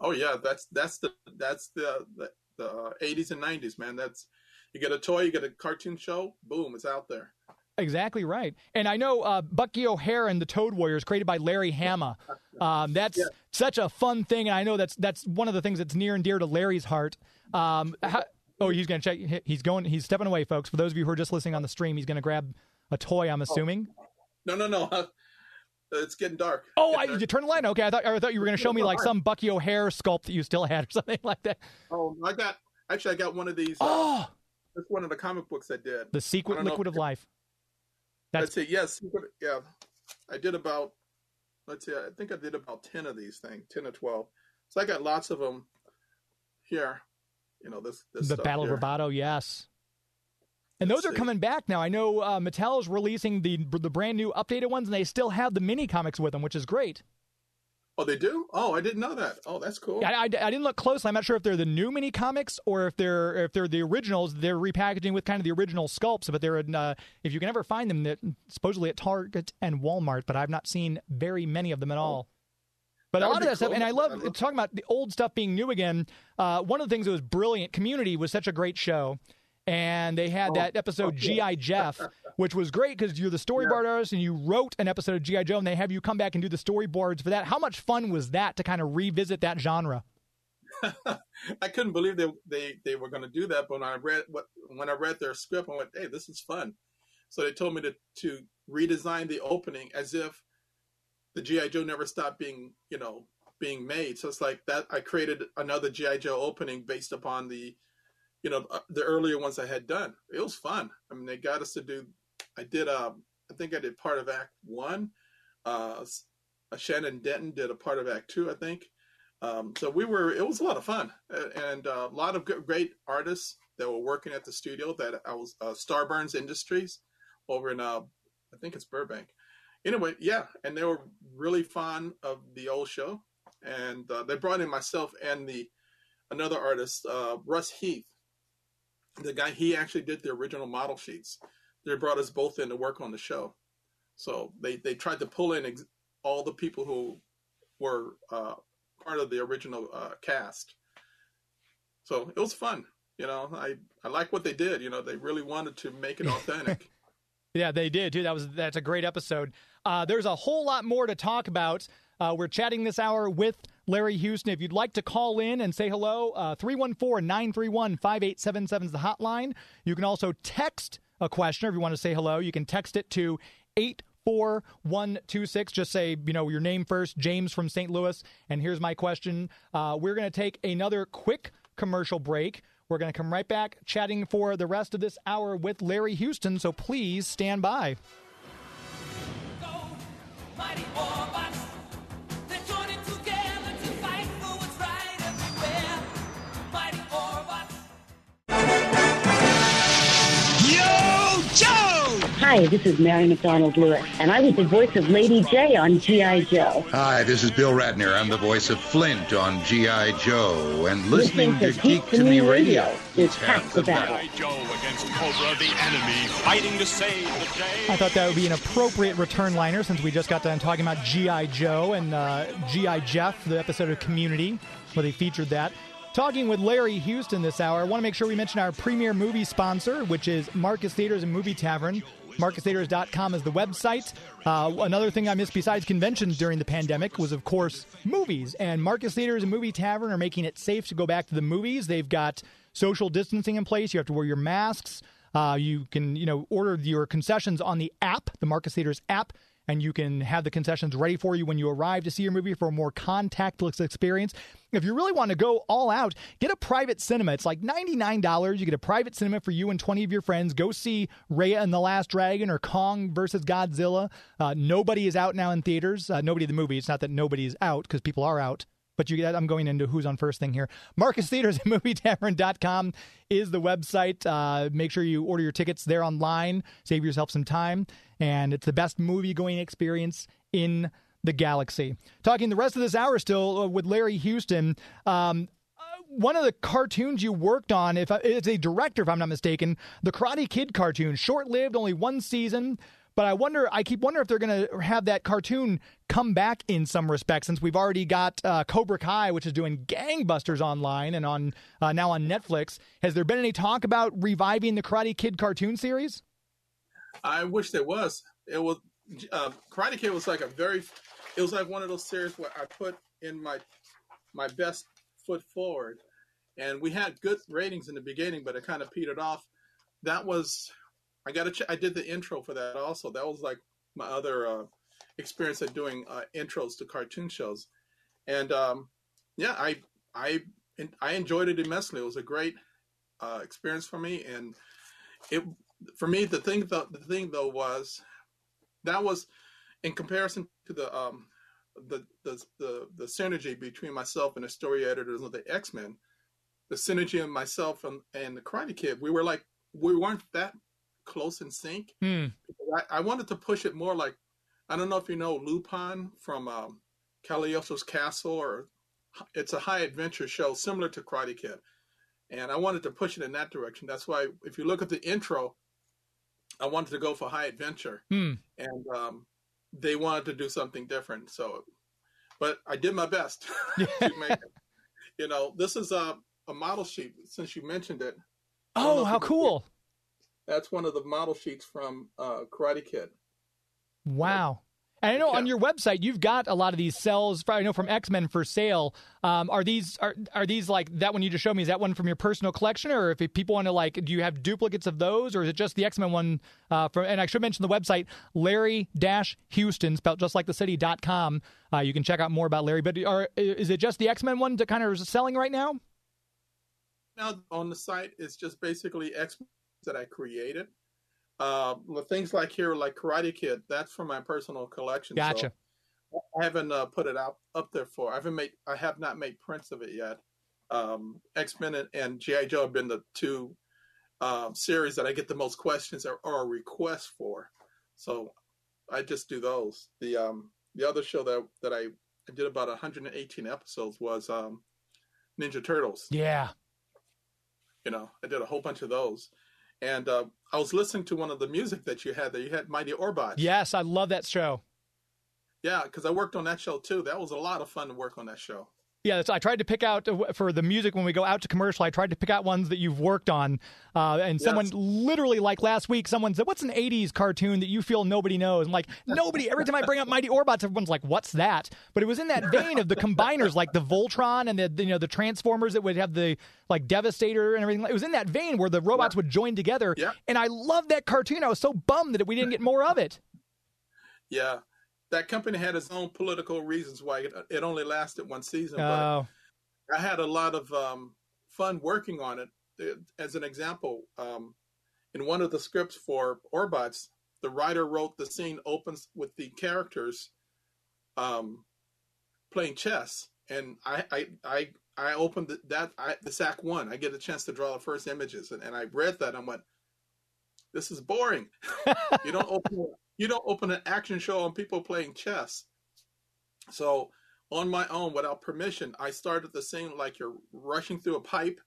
Oh yeah, that's that's the that's the the, the uh, eighties and nineties, man. That's you get a toy, you get a cartoon show, boom, it's out there. Exactly right. And I know uh, Bucky O'Hare and the Toad Warriors, created by Larry Hama. Um, that's yeah. such a fun thing, and I know that's that's one of the things that's near and dear to Larry's heart. Um, how, oh, he's going to check. He's going. He's stepping away, folks. For those of you who are just listening on the stream, he's going to grab a toy, I'm assuming. Oh. No, no, no. Uh, it's getting dark. Oh, I, you turn the light. Okay, I thought I thought you were going to show me like some Bucky O'Hare sculpt that you still had or something like that. Oh, I got actually I got one of these. Oh, uh, that's one of the comic books I did. The Secret Liquid of Life. That's, That's it. Yes. Yeah. I did about, let's see, I think I did about ten of these things, ten or twelve. So I got lots of them here. You know, this, this the Battle of Roboto. Yes. And let's those see. Are coming back now. I know uh, Mattel is releasing the, the brand new updated ones, and they still have the mini comics with them, which is great. Oh, they do? Oh, I didn't know that. Oh, that's cool. I, I, I didn't look closely. I'm not sure if they're the new mini comics or if they're if they're the originals. They're repackaging with kind of the original sculpts, but they're in, uh, if you can ever find them, they're supposedly at Target and Walmart. But I've not seen very many of them at all. But that a lot of that cool. stuff, and I love, I love talking about the old stuff being new again. Uh, one of the things that was brilliant, Community was such a great show. And they had oh, that episode okay. G I. Jeff, which was great because you're the storyboard yeah. artist and you wrote an episode of G I. Joe, and they have you come back and do the storyboards for that. How much fun was that to kind of revisit that genre? I couldn't believe they they, they were going to do that, but when I read what when I read their script, I went, "Hey, this is fun." So they told me to to redesign the opening as if the G I. Joe never stopped being you know being made. So it's like that. I created another G I. Joe opening based upon the. You know, the earlier ones I had done. It was fun. I mean, they got us to do, I did, um, I think I did part of Act One. Uh, Shannon Denton did a part of Act Two, I think. Um, so we were, it was a lot of fun. And a lot of good, great artists that were working at the studio that I was, uh, Starburns Industries over in, uh, I think it's Burbank. Anyway, yeah. And they were really fond of the old show. And uh, they brought in myself and the another artist, uh, Russ Heath. The guy, he actually did the original model sheets. They brought us both in to work on the show. So they, they tried to pull in ex all the people who were uh, part of the original uh, cast. So it was fun. You know, I, I like what they did. You know, they really wanted to make it authentic. Yeah, they did, too. That was, that's a great episode. Uh, there's a whole lot more to talk about. Uh, we're chatting this hour with Larry Houston. If you'd like to call in and say hello, uh, three one four, nine three one, five eight seven seven is the hotline. You can also text a question. If you want to say hello, you can text it to eight four one two six. Just say, you know, your name first, James from Saint Louis, and here's my question. Uh, we're going to take another quick commercial break. We're going to come right back chatting for the rest of this hour with Larry Houston, so please stand by. Go, Mighty Orbots. Hi, this is Mary McDonald Lewis, and I was the voice of Lady J on G I Joe. Hi, this is Bill Ratner. I'm the voice of Flint on G I Joe, and listening, listening to Geek to Me Radio. Radio. It's half the battle. G I Joe against Cobra, the enemy, fighting to save the J. I thought that would be an appropriate return liner since we just got done talking about G I Joe and uh, G I Jeff, the episode of Community where they featured that. Talking with Larry Houston this hour, I want to make sure we mention our premier movie sponsor, which is Marcus Theaters and Movie Tavern. Marcus Theaters dot com is the website. Uh, another thing I missed besides conventions during the pandemic was, of course, movies. And Marcus Theaters and Movie Tavern are making it safe to go back to the movies. They've got social distancing in place. You have to wear your masks. Uh, you can, you know, order your concessions on the app, the Marcus Theaters app. And you can have the concessions ready for you when you arrive to see your movie for a more contactless experience. If you really want to go all out, get a private cinema. It's like ninety-nine dollars. You get a private cinema for you and twenty of your friends. Go see Raya and the Last Dragon or Kong versus Godzilla. Uh, nobody is out now in theaters. Uh, nobody in the movie. It's not that nobody's out because people are out. But you, I'm going into who's on first thing here. Marcus Theaters and Movie Tavern dot com is the website. Uh, make sure you order your tickets there online. Save yourself some time. And it's the best movie-going experience in the galaxy. Talking the rest of this hour still with Larry Houston. Um, one of the cartoons you worked on, if I, it's a director, if I'm not mistaken, the Karate Kid cartoon, short-lived, only one season. But I wonder, I keep wondering if they're going to have that cartoon come back in some respect, since we've already got uh, Cobra Kai, which is doing gangbusters online and on uh, now on Netflix. Has there been any talk about reviving the Karate Kid cartoon series? I wish there was. It was uh, Karate Kid was like a very, it was like one of those series where I put in my my best foot forward, and we had good ratings in the beginning, but it kind of petered off. That was. I got to. Ch- I did the intro for that also. That was like my other uh, experience at doing uh, intros to cartoon shows, and um, yeah, I I I enjoyed it immensely. It was a great uh, experience for me, and it for me the thing the, the thing though was that was in comparison to the um, the, the the the synergy between myself and the story editors of the X-Men, the synergy of myself and, and the Karate Kid. We were like we weren't that. Close in sync. Mm. I, I wanted to push it more like, I don't know if you know Lupin from um, Cagliostro's Castle, or it's a high adventure show similar to Karate Kid. And I wanted to push it in that direction. That's why if you look at the intro, I wanted to go for high adventure. Mm. And um, they wanted to do something different. So, but I did my best to make it. You know, this is a, a model sheet since you mentioned it. Oh, how cool. It. That's one of the model sheets from uh, Karate Kid. Wow. And I know yeah. on your website, you've got a lot of these cells, I know, from X-Men for sale. Um, are these are are these like that one you just showed me? Is that one from your personal collection? Or if people want to like, do you have duplicates of those? Or is it just the X-Men one? Uh, from, and I should mention the website, Larry Houston, spelled just like the city dot com. Uh, you can check out more about Larry. But are, is it just the X-Men one that kind of is selling right now? Now on the site, it's just basically X-Men that I created. Uh, things like here, like Karate Kid, that's from my personal collection. Gotcha. So I haven't uh, put it out up there for. I haven't made. I have not made prints of it yet. Um, X-Men and, and G I Joe have been the two uh, series that I get the most questions or, or requests for. So I just do those. The um, the other show that that I did about one hundred eighteen episodes was um, Ninja Turtles. Yeah. You know, I did a whole bunch of those. And uh, I was listening to one of the music that you had there. You had Mighty Orbot. Yes, I love that show. Yeah, because I worked on that show, too. That was a lot of fun to work on that show. Yeah, that's, I tried to pick out for the music when we go out to commercial. I tried to pick out ones that you've worked on. Uh, and yes. Someone literally, like last week, someone said, what's an eighties cartoon that you feel nobody knows? And like, nobody. Every time I bring up Mighty Orbots, everyone's like, what's that? But it was in that vein of the combiners, like the Voltron and the, you know, the Transformers that would have the like Devastator and everything. It was in that vein where the robots yeah. would join together. Yeah. And I loved that cartoon. I was so bummed that we didn't get more of it. Yeah. That company had its own political reasons why it, it only lasted one season. Oh. But I had a lot of um, fun working on it. it as an example, um, in one of the scripts for Orbots, the writer wrote the scene opens with the characters um, playing chess, and I I I, I opened the, that I, the S A C one. I get a chance to draw the first images, and, and I read that and went, This is boring. you don't open you don't open an action show on people playing chess. So on my own, without permission, I started the scene like you're rushing through a pipe,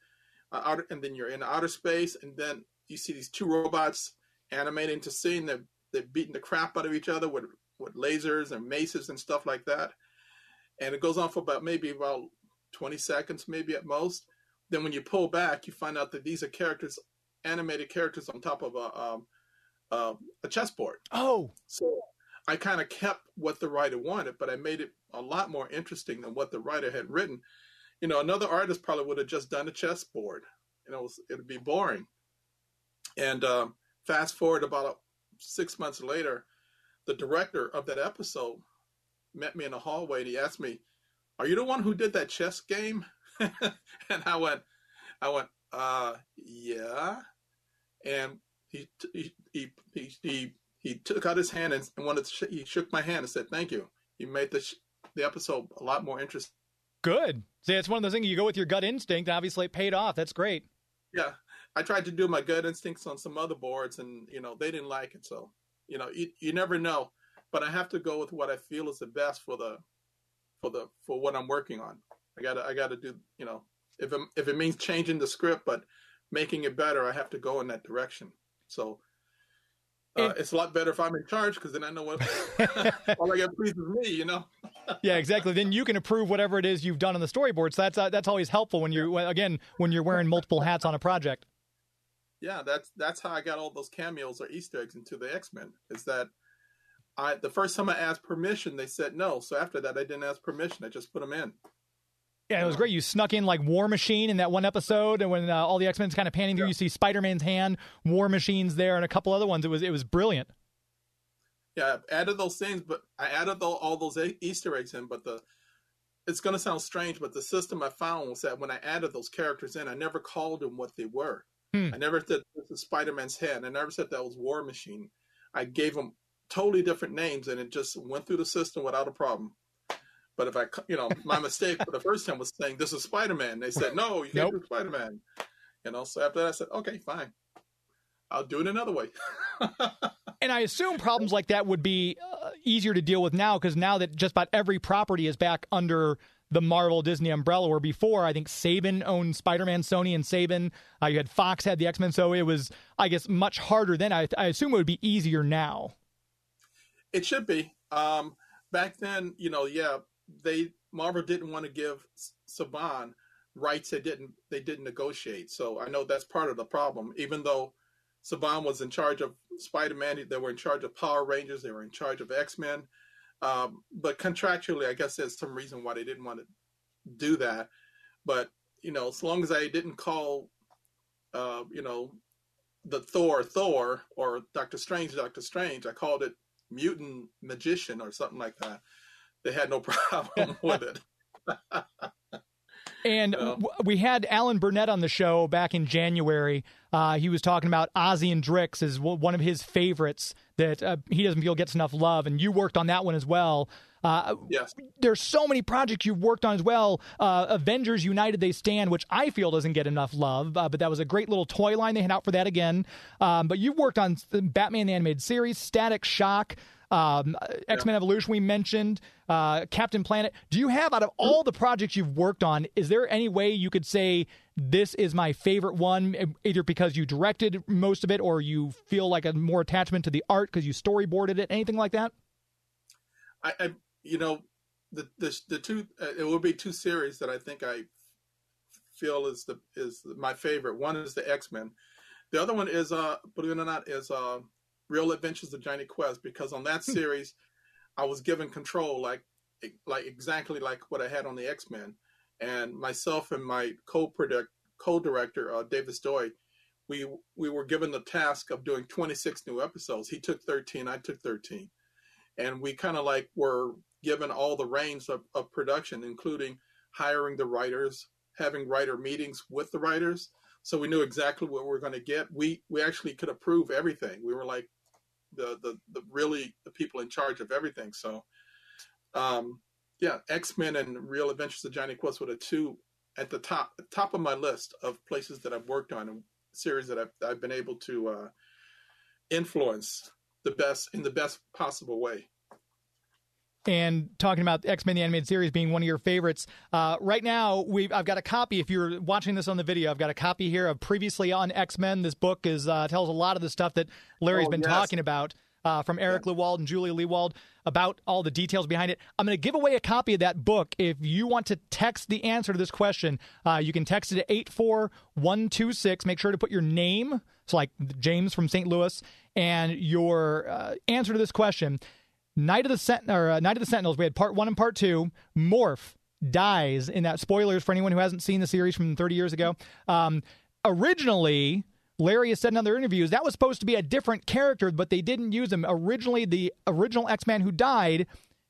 uh, out, and then you're in outer space, and then you see these two robots animating to scene. They're, they're beating the crap out of each other with, with lasers and maces and stuff like that. And it goes on for about maybe about twenty seconds, maybe at most. Then when you pull back, you find out that these are characters, animated characters on top of a, um, uh, a chessboard. Oh. So I kind of kept what the writer wanted, but I made it a lot more interesting than what the writer had written. You know, another artist probably would have just done a chessboard. You know, it would be boring. And um, fast forward about six months later, the director of that episode met me in the hallway, and he asked me, "Are you the one who did that chess game?" And I went, I went, uh, yeah. And he he he he he, he took out his hand and wanted to sh he shook my hand and said, "Thank you. You made the sh the episode a lot more interesting." Good. See, it's one of those things you go with your gut instinct, and obviously it paid off. That's great. Yeah, I tried to do my gut instincts on some other boards, and you know they didn't like it. So you know you you never know. But I have to go with what I feel is the best for the, for the for what I'm working on. I gotta I gotta do you know if it, if it means changing the script but making it better, I have to go in that direction. So uh, it, it's a lot better if I'm in charge, because then I know what all I got pleases me, you know. Yeah, exactly. Then you can approve whatever it is you've done on the storyboard. So that's uh, that's always helpful when you again when you're wearing multiple hats on a project. Yeah, that's that's how I got all those cameos or Easter eggs into the X-Men. Is that I, the first time I asked permission, they said no. So after that, I didn't ask permission. I just put them in. Yeah, it was great. You snuck in like War Machine in that one episode, and when uh, all the X-Men's kind of panning through, yeah. You see Spider-Man's hand, War Machine's there, and a couple other ones. It was it was brilliant. Yeah, I added those things, but I added all, all those Easter eggs in. But the it's going to sound strange, but the system I found was that when I added those characters in, I never called them what they were. Hmm. I never said this is Spider-Man's hand. I never said that was War Machine. I gave them totally different names, and it just went through the system without a problem. But if I, you know, my mistake for the first time was saying this is Spider-Man. They said no, you can't nope. do Spider-Man. You know, so after that I said, okay, fine, I'll do it another way. And I assume problems like that would be uh, easier to deal with now, because now that just about every property is back under the Marvel Disney umbrella, where before I think Saban owned Spider-Man, Sony and Saban. Uh, you had Fox had the X-Men, so it was, I guess, much harder then. I, I assume it would be easier now. It should be. Um, back then, you know, yeah, they Marvel didn't want to give Saban rights they didn't they didn't negotiate. So I know that's part of the problem. Even though Saban was in charge of Spider-Man, they were in charge of Power Rangers, they were in charge of X-Men. Um, but contractually, I guess there's some reason why they didn't want to do that. But you know, as long as I didn't call, uh, you know, the Thor Thor or Doctor Strange Doctor Strange, I called it Mutant Magician or something like that. They had no problem with it. And so. w we had Alan Burnett on the show back in January. Uh, he was talking about Ozzy and Drix is one of his favorites that uh, he doesn't feel gets enough love. And you worked on that one as well. Uh, yes. There's so many projects you've worked on as well. Uh, Avengers United They Stand, which I feel doesn't get enough love, uh, but that was a great little toy line. They had out for that again. Um, but you've worked on Batman the Animated Series, Static Shock, um, X-Men yeah. Evolution we mentioned, uh, Captain Planet. Do you have, out of all the projects you've worked on, is there any way you could say this is my favorite one, either because you directed most of it or you feel like a more attachment to the art because you storyboarded it, anything like that? I, I you know, the, the, the two, uh, it will be two series that I think I feel is the, is my favorite. One is the X-Men. The other one is, uh, believe it or not, is uh, Real Adventures of Johnny Quest, because on that series, I was given control, like, like exactly like what I had on the X-Men. And myself and my co-product, co-director, uh, Davis Doy, we, we were given the task of doing twenty-six new episodes. He took thirteen, I took thirteen. And we kind of like were given all the reins of, of production, including hiring the writers, having writer meetings with the writers. So we knew exactly what we were going to get. We we actually could approve everything. We were like the the, the really the people in charge of everything. So um, yeah, X-Men and Real Adventures of Johnny Quest were the two at the top top of my list of places that I've worked on and series that I've I've been able to uh, influence the best in the best possible way. And talking about X-Men the Animated Series being one of your favorites, uh, right now we've I've got a copy. If you're watching this on the video, I've got a copy here of Previously on X-Men. This book is uh, tells a lot of the stuff that Larry's oh, been yes. talking about uh, from Eric yeah. Lewald and Julia Lewald about all the details behind it. I'm going to give away a copy of that book. If you want to text the answer to this question, uh, you can text it at eight four one two six. Make sure to put your name, it's like James from Saint Louis, and your uh, answer to this question. Night of the Sent- or, uh, Night of the Sentinels, we had part one and part two. Morph dies in that. Spoilers for anyone who hasn't seen the series from thirty years ago. Um, originally, Larry has said in other interviews, that was supposed to be a different character, but they didn't use him. Originally, the original X-Man who died,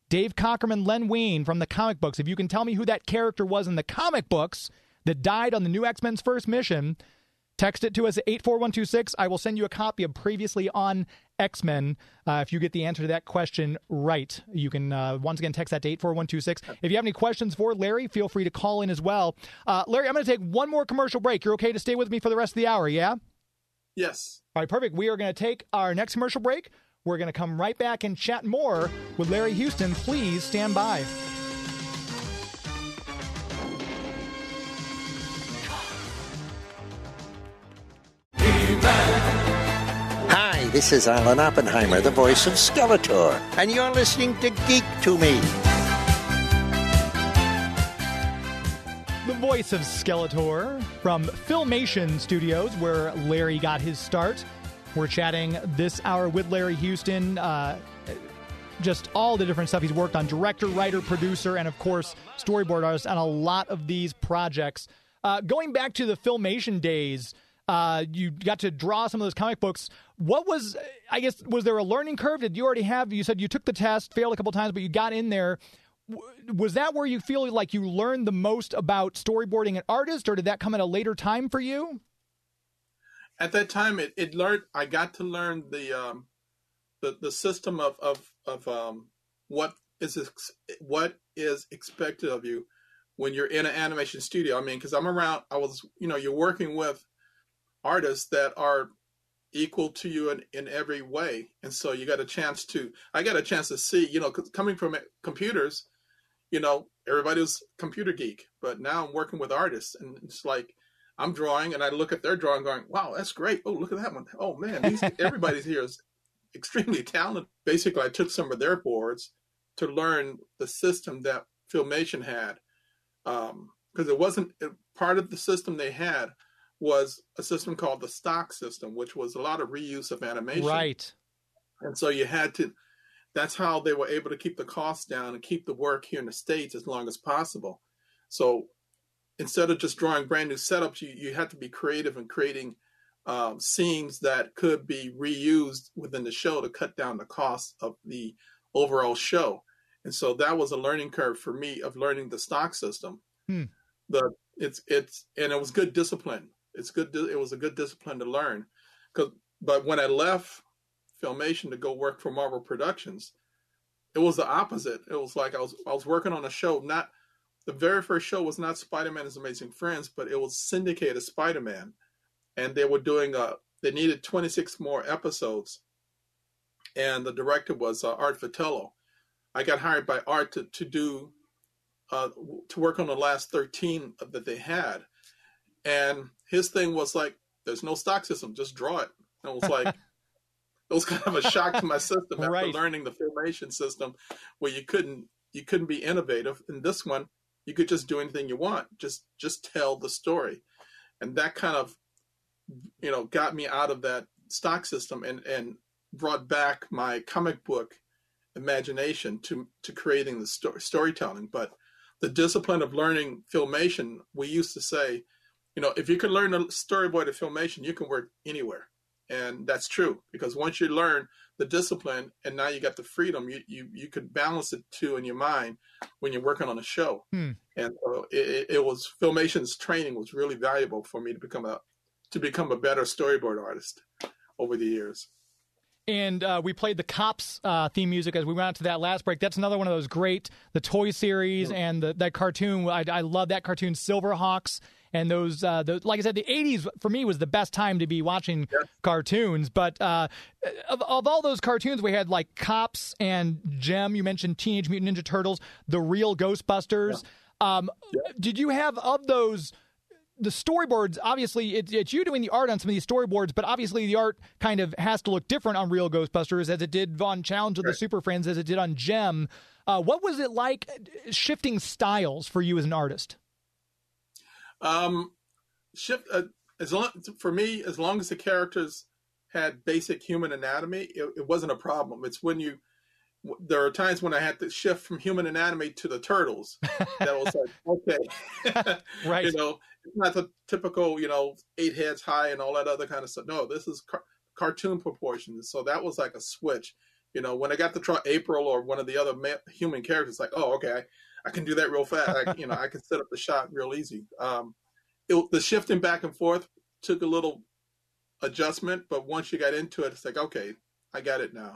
Dave Cockerman, Len Wein from the comic books. If you can tell me who that character was in the comic books that died on the new X-Men's first mission, text it to us at eight four one two six. I will send you a copy of Previously on X-Men. Uh, if you get the answer to that question right, you can, uh, once again, text that to eight four one two six. If you have any questions for Larry, feel free to call in as well. Uh, Larry, I'm going to take one more commercial break. You're okay to stay with me for the rest of the hour, yeah? Yes. All right, perfect. We are going to take our next commercial break. We're going to come right back and chat more with Larry Houston. Please stand by. This is Alan Oppenheimer, the voice of Skeletor, and you're listening to Geek to Me. The voice of Skeletor from Filmation Studios, where Larry got his start. We're chatting this hour with Larry Houston, uh, just all the different stuff he's worked on, director, writer, producer, and, of course, storyboard artist on a lot of these projects. Uh, going back to the Filmation days, Uh, you got to draw some of those comic books. What was, I guess, was there a learning curve? Did you already have, you said you took the test, failed a couple times, but you got in there. Was that where you feel like you learned the most about storyboarding an artist, or did that come at a later time for you? At that time, it, it learned, I got to learn the, um, the, the system of, of, of um, what is, what is expected of you when you're in an animation studio. I mean, cause I'm around, I was, you know, you're working with artists that are equal to you in, in every way, and so you got a chance to I got a chance to see, you know, coming from computers, you know, everybody was computer geek, but now I'm working with artists, and it's like I'm drawing and I look at their drawing going, wow, that's great, oh, look at that one, oh man, these, everybody's here is extremely talented. Basically, I took some of their boards to learn the system that Filmation had, um because it wasn't it, part of the system they had was a system called the stock system, which was a lot of reuse of animation. Right. And so you had to, that's how they were able to keep the costs down and keep the work here in the States as long as possible. So instead of just drawing brand new setups, you, you had to be creative in creating um, scenes that could be reused within the show to cut down the cost of the overall show. And so that was a learning curve for me of learning the stock system. Hmm. The it's it's and it was good discipline. It's good. It was a good discipline to learn, because. But when I left Filmation to go work for Marvel Productions, it was the opposite. It was like I was I was working on a show. Not the very first show was not Spider-Man and His Amazing Friends, but it was syndicated Spider-Man, and they were doing a. They needed twenty-six more episodes, and the director was uh, Art Vitello. I got hired by Art to to do uh, to work on the last thirteen that they had, and. His thing was like, there's no stock system, just draw it. And it was like, it was kind of a shock to my system after right. learning the Filmation system, where you couldn't you couldn't be innovative. In this one, you could just do anything you want, just just tell the story, and that kind of, you know, got me out of that stock system and and brought back my comic book imagination to to creating the story storytelling. But the discipline of learning Filmation, we used to say. You know, if you can learn a storyboard of Filmation, you can work anywhere. And that's true, because once you learn the discipline and now you got the freedom, you you, you could balance it too in your mind when you're working on a show. Hmm. And uh, it, it was Filmation's training was really valuable for me to become a to become a better storyboard artist over the years. And uh, we played the Cops uh, theme music as we went out to that last break. That's another one of those great, the toy series, yeah. and the, that cartoon. I, I love that cartoon, Silverhawks. And those, uh, those, like I said, the eighties for me was the best time to be watching yeah. cartoons. But uh, of, of all those cartoons, we had like Cops and Gem. You mentioned Teenage Mutant Ninja Turtles, The Real Ghostbusters. Yeah. Um, yeah. Did you have of those, the storyboards? Obviously, it, it's you doing the art on some of these storyboards, but obviously the art kind of has to look different on Real Ghostbusters as it did on Challenge of right. the Super Friends, as it did on Gem. Uh, what was it like shifting styles for you as an artist? Um, shift uh, as long for me, as long as the characters had basic human anatomy, it, it wasn't a problem. It's when you, there are times when I had to shift from human anatomy to the turtles that was like, okay, right. You know, it's not the typical, you know, eight heads high and all that other kind of stuff. No, this is car cartoon proportions. So that was like a switch, you know, when I got to try April or one of the other ma human characters, like, oh, okay. I can do that real fast. I, you know, I can set up the shot real easy. Um, it, the shifting back and forth took a little adjustment, but once you got into it, it's like, okay, I got it now.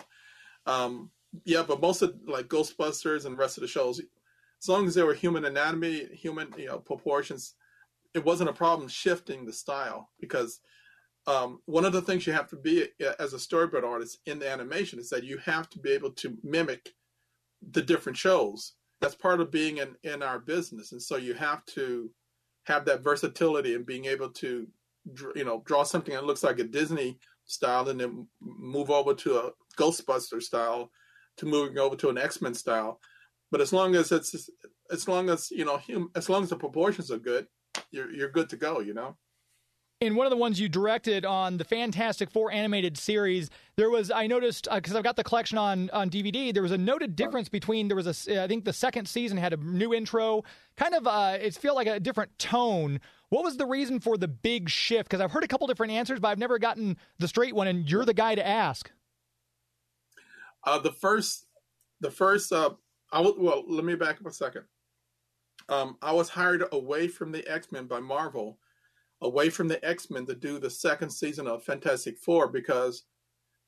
Um, yeah, but most of like Ghostbusters and the rest of the shows, as long as they were human anatomy, human you know proportions, it wasn't a problem shifting the style because um, one of the things you have to be as a storyboard artist in the animation is that you have to be able to mimic the different shows. That's part of being in, in our business. And so you have to have that versatility and being able to, you know, draw something that looks like a Disney style and then move over to a Ghostbuster style to moving over to an X-Men style. But as long as it's, as long as, you know, hum, as long as the proportions are good, you're, you're good to go, you know? In one of the ones you directed on the Fantastic Four animated series, there was, I noticed, because uh, I've got the collection on, on D V D, there was a noted difference between, there was a, I think the second season had a new intro, kind of, uh, it felt like a different tone. What was the reason for the big shift? Because I've heard a couple different answers, but I've never gotten the straight one, and you're the guy to ask. Uh, the first, the first, uh, I will, well, let me back up a second. Um, I was hired away from the X-Men by Marvel, away from the X-Men to do the second season of Fantastic Four because,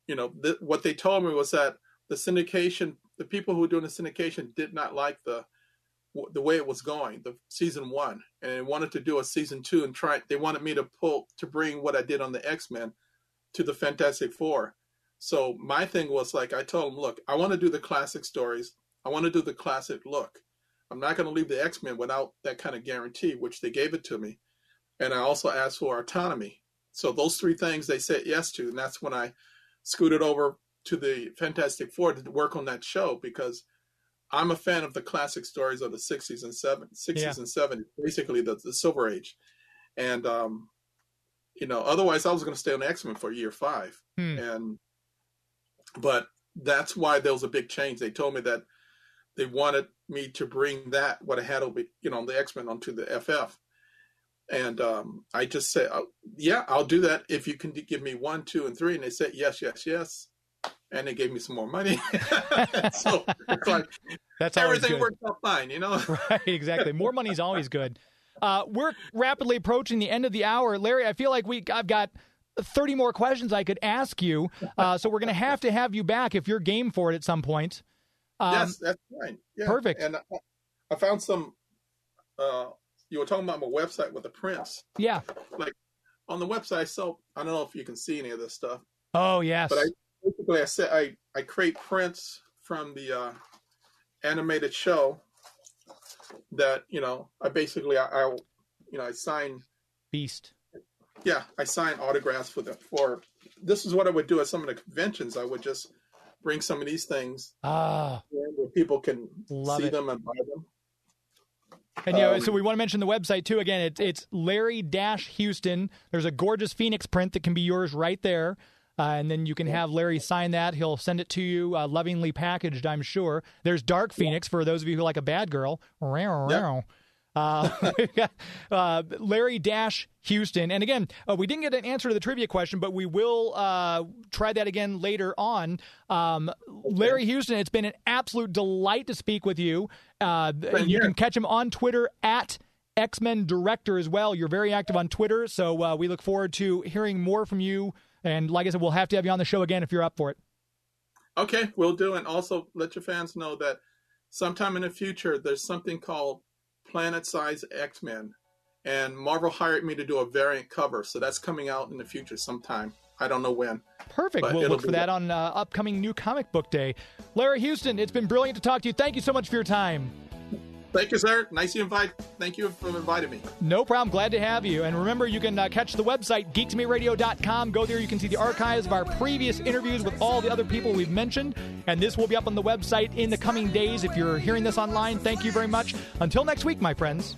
you know, th what they told me was that the syndication, the people who were doing the syndication did not like the the way it was going, the season one, and they wanted to do a season two and try. They wanted me to pull to bring what I did on the X-Men to the Fantastic Four. So my thing was like, I told them, look, I want to do the classic stories. I want to do the classic look. I'm not going to leave the X-Men without that kind of guarantee, which they gave it to me. And I also asked for autonomy. So those three things they said yes to. And that's when I scooted over to the Fantastic Four to work on that show because I'm a fan of the classic stories of the sixties and seventies, yeah. and seventies, basically the, the Silver Age. And, um, you know, otherwise I was going to stay on X-Men for year five. Hmm. And, but that's why there was a big change. They told me that they wanted me to bring that, what I had, you know, the X-Men onto the F F. And um, I just said, yeah, I'll do that if you can give me one, two, and three. And they said, yes, yes, yes. And they gave me some more money. So it's like that's everything worked out fine, you know? Right, exactly. More money is always good. Uh, we're rapidly approaching the end of the hour. Larry, I feel like we I've got thirty more questions I could ask you. Uh, so we're going to have to have you back if you're game for it at some point. Um, yes, that's fine. Yeah. Perfect. And I, I found some... Uh, you were talking about my website with the prints. Yeah. Like on the website, so I don't know if you can see any of this stuff. Oh, yes. But I basically I said I, I create prints from the uh, animated show that, you know, I basically I, I you know, I sign Beast. Yeah, I sign autographs for the for this is what I would do at some of the conventions. I would just bring some of these things ah, where people can see it. them and buy them. And yeah, um, so we want to mention the website too. Again, it's it's Larry Houston. There's a gorgeous Phoenix print that can be yours right there, uh, and then you can have Larry sign that. He'll send it to you, uh, lovingly packaged, I'm sure. There's Dark Phoenix for those of you who like a bad girl. Yep. Uh, uh, Larry Houston. And again, uh, we didn't get an answer to the trivia question, but we will uh, try that again later on. Um, Larry Houston, it's been an absolute delight to speak with you. Uh, you can catch him on Twitter at X-Men Director as well. You're very active on Twitter, so uh, we look forward to hearing more from you. And like I said, we'll have to have you on the show again if you're up for it. Okay, we'll do. And also let your fans know that sometime in the future, there's something called Planet Size X-Men, and Marvel hired me to do a variant cover, so that's coming out in the future sometime. I don't know when. Perfect. We'll look for that on uh, upcoming New Comic Book Day. Larry Houston, it's been brilliant to talk to you. Thank you so much for your time. Thank you, sir. Nice to invite. Thank you for inviting me. No problem. Glad to have you. And remember, you can uh, catch the website, geek to me radio dot com. Go there. You can see the archives of our previous interviews with all the other people we've mentioned. And this will be up on the website in the coming days. If you're hearing this online, thank you very much. Until next week, my friends.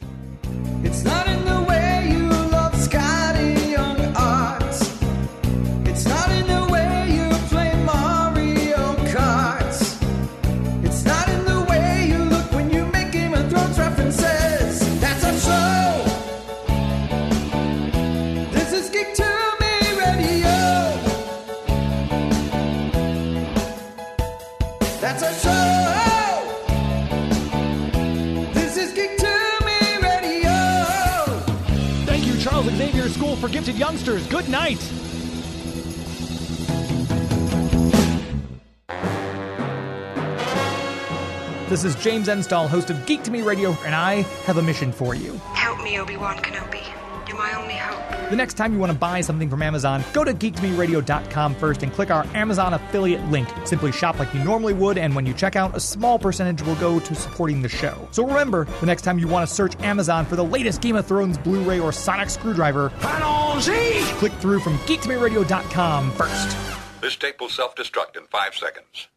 It's not in the way you love Scotty on your arts. It's not in the way you play Mario Karts. It's not in the way you look when you make Game of Thrones references. That's our show. This is Geek to Me Radio. That's our show. Xavier School for Gifted Youngsters. Good night. This is James Enstall, host of Geek to Me Radio, and I have a mission for you. Help me, Obi-Wan Kenobi. You're my only hope. The next time you want to buy something from Amazon, go to geek to me radio dot com first and click our Amazon affiliate link. Simply shop like you normally would, and when you check out, a small percentage will go to supporting the show. So remember, the next time you want to search Amazon for the latest Game of Thrones Blu-ray or Sonic Screwdriver, click through from geek to me radio dot com first. This tape will self-destruct in five seconds.